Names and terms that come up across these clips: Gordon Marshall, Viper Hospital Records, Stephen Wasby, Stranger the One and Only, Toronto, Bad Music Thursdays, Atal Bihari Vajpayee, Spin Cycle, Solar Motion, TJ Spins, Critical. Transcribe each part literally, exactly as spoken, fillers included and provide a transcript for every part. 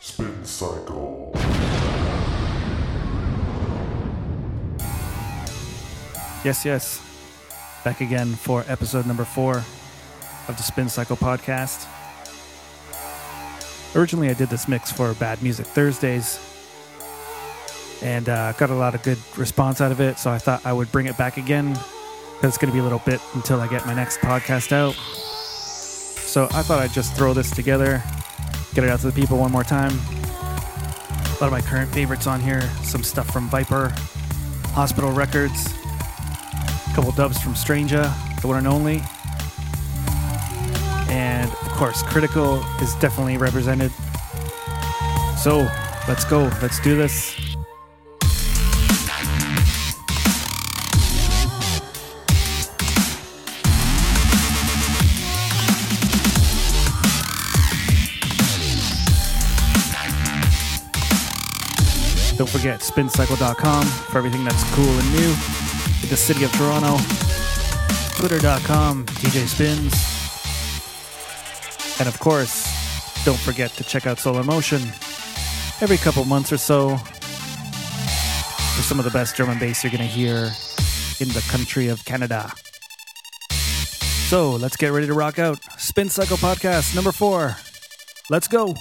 Spin Cycle. Yes, yes. Back again for episode number four of the Spin Cycle podcast. Originally, I did this mix for Bad Music Thursdays and uh, got a lot of good response out of it, so I thought I would bring it back again because it's going to be a little bit until I get my next podcast out. So I thought I'd just throw this together, get it out to the people one more time. A lot of my current favorites on here, some stuff from Viper Hospital Records, a couple dubs from Stranger, the One and Only, and of course Critical is definitely represented. So let's go, let's do this. Don't forget spin cycle dot com for everything that's cool and new in the city of Toronto. Twitter dot com, T J Spins. And of course, don't forget to check out Solar Motion every couple months or so for some of the best drum and bass you're going to hear in the country of Canada. So let's get ready to rock out. Spin Cycle Podcast number four. Let's go.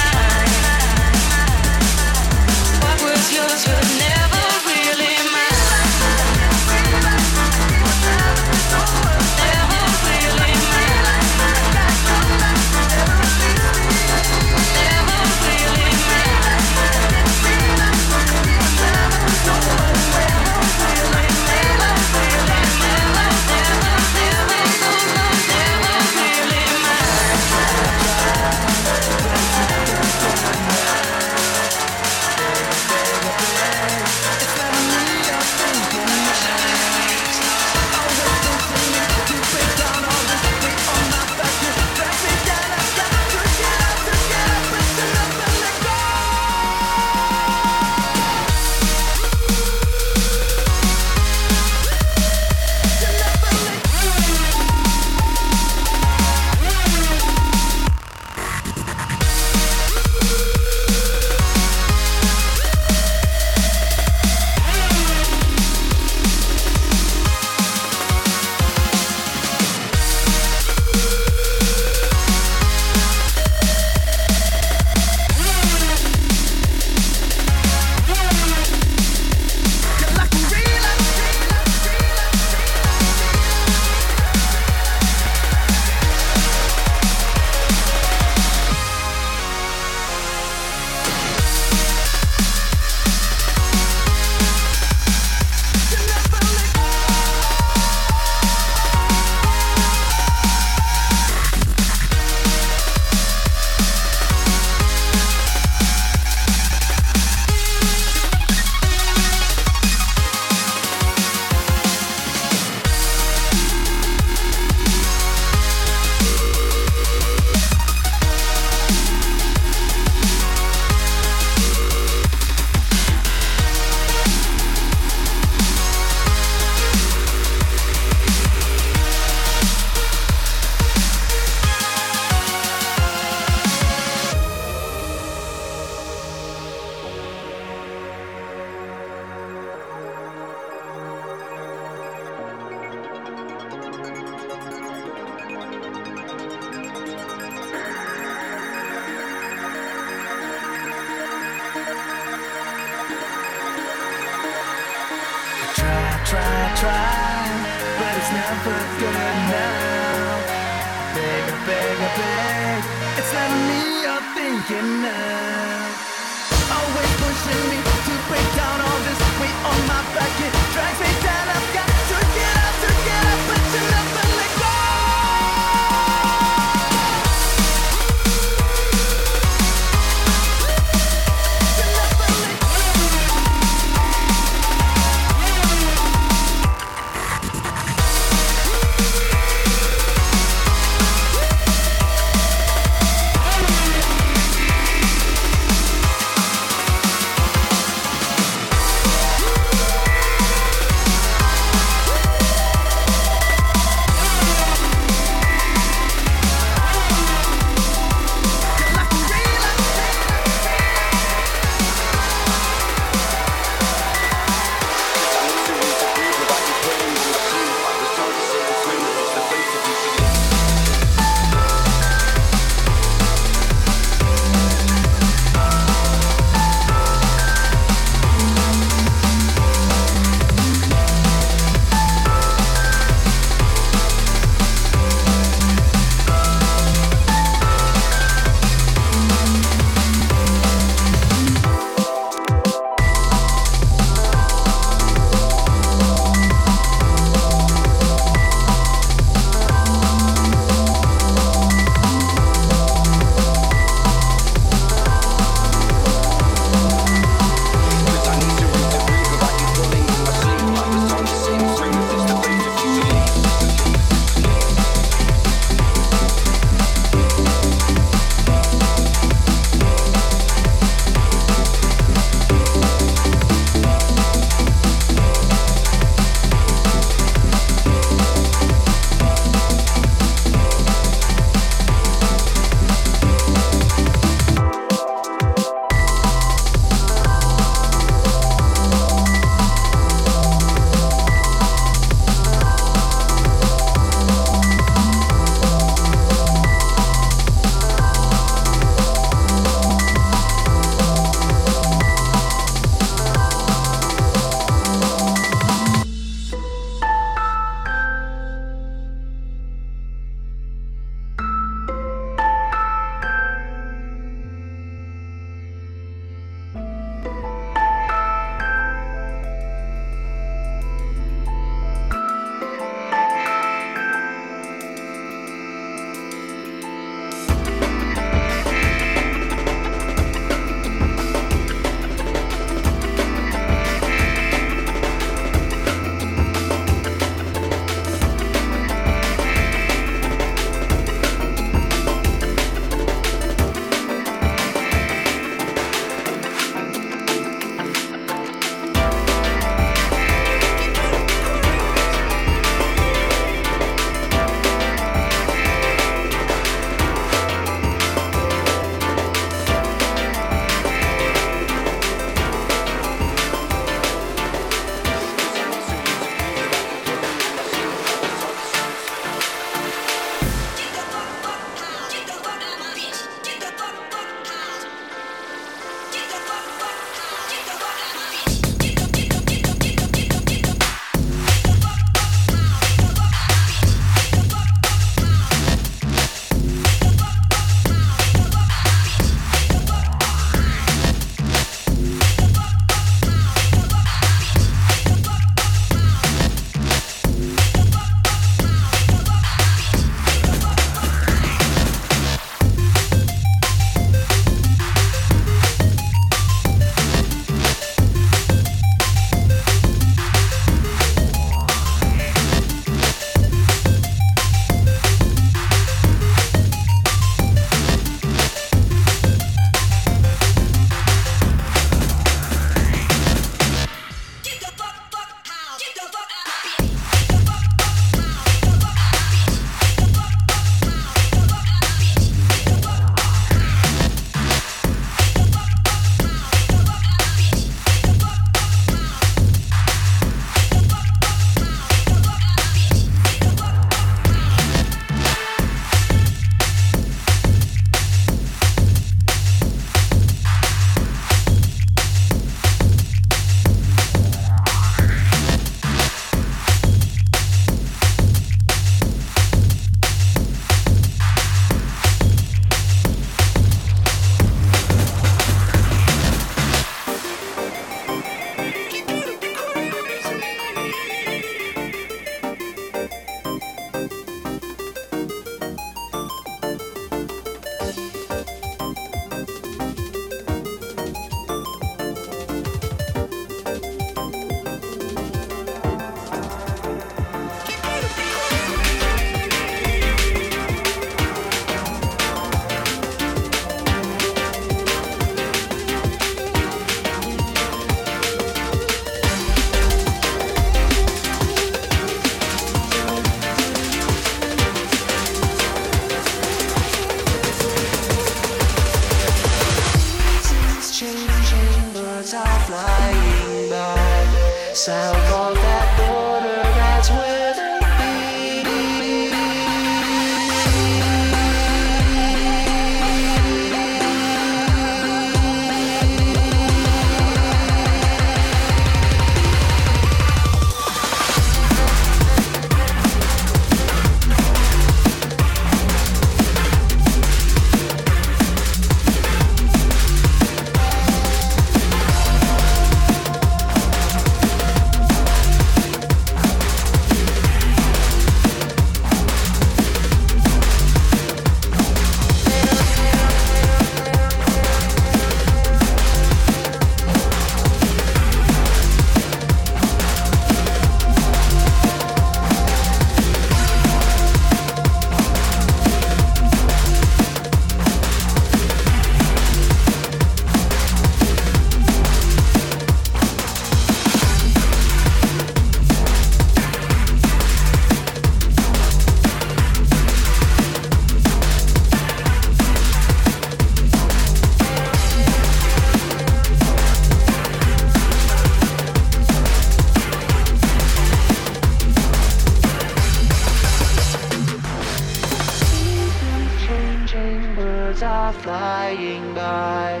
birds are flying by.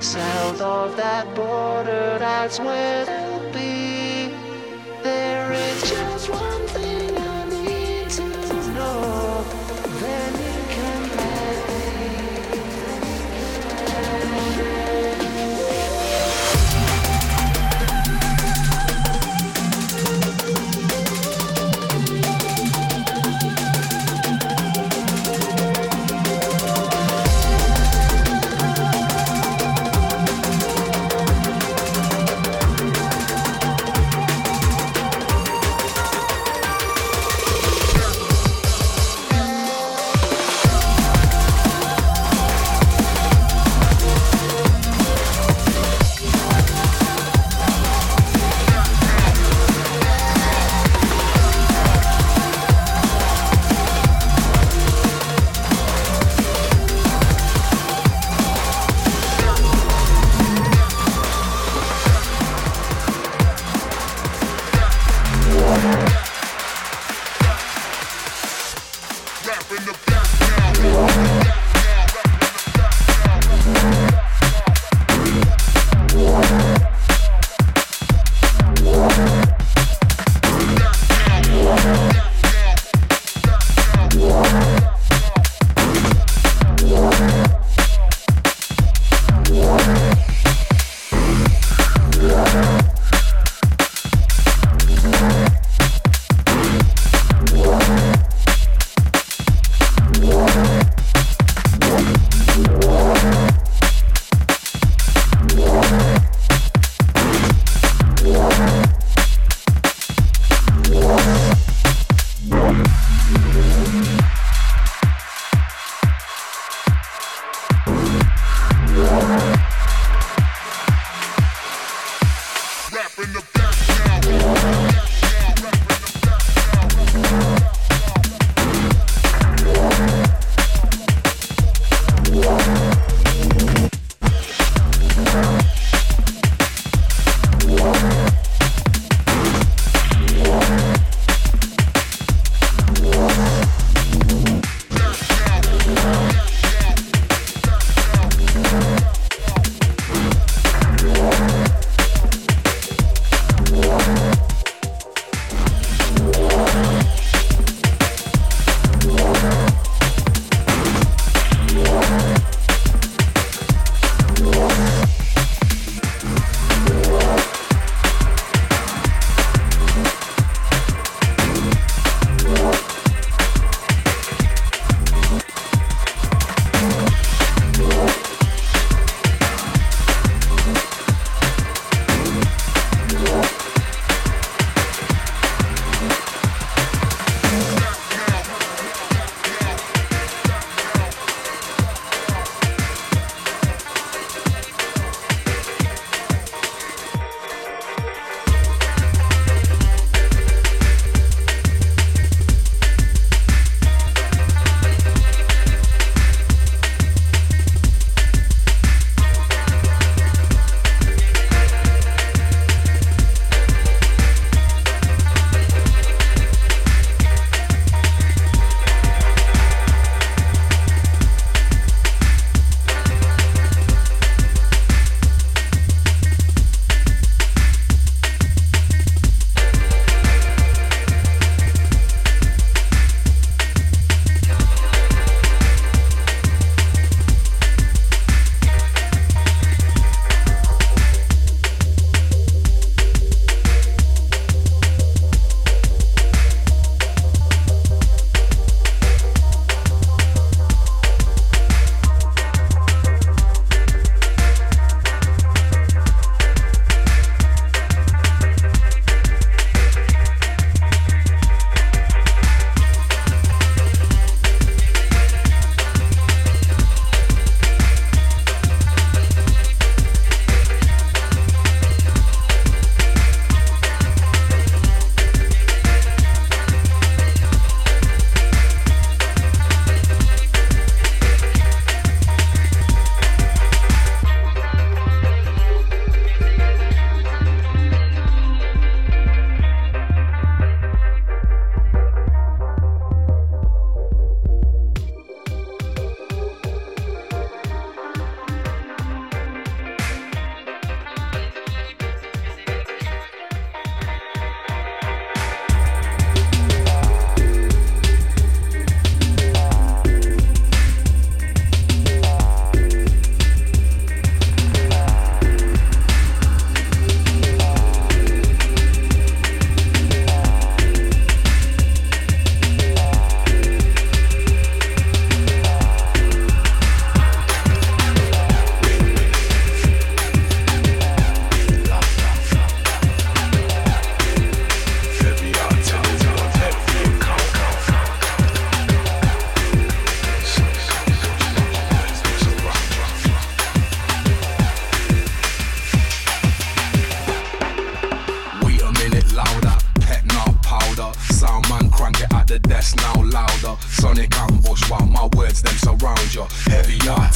South of that border, that's where they'll be. There is just one thing I need to know, then you can let me.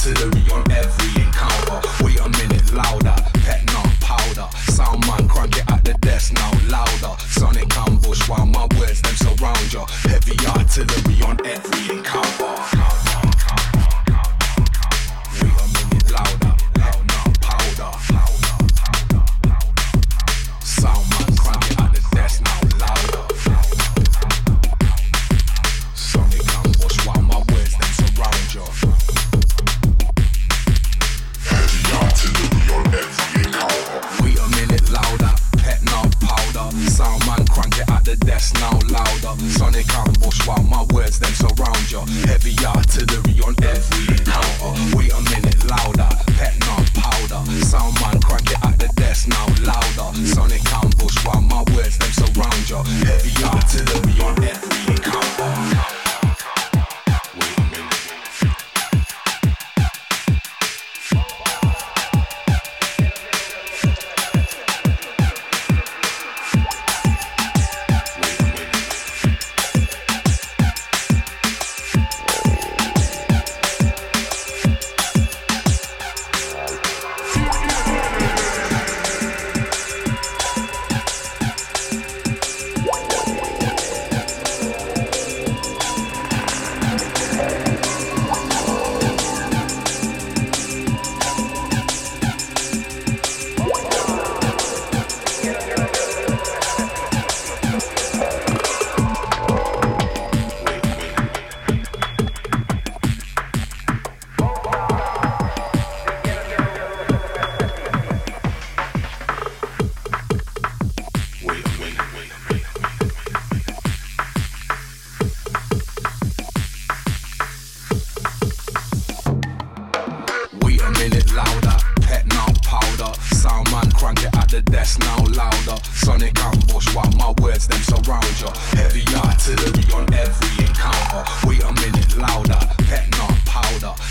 artillery on every encounter. Wait a minute, louder, pet non-powder. Sound man, crunch it at the desk now, louder. Sonic ambush while my words them surround ya. Heavy artillery on every encounter.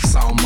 Sound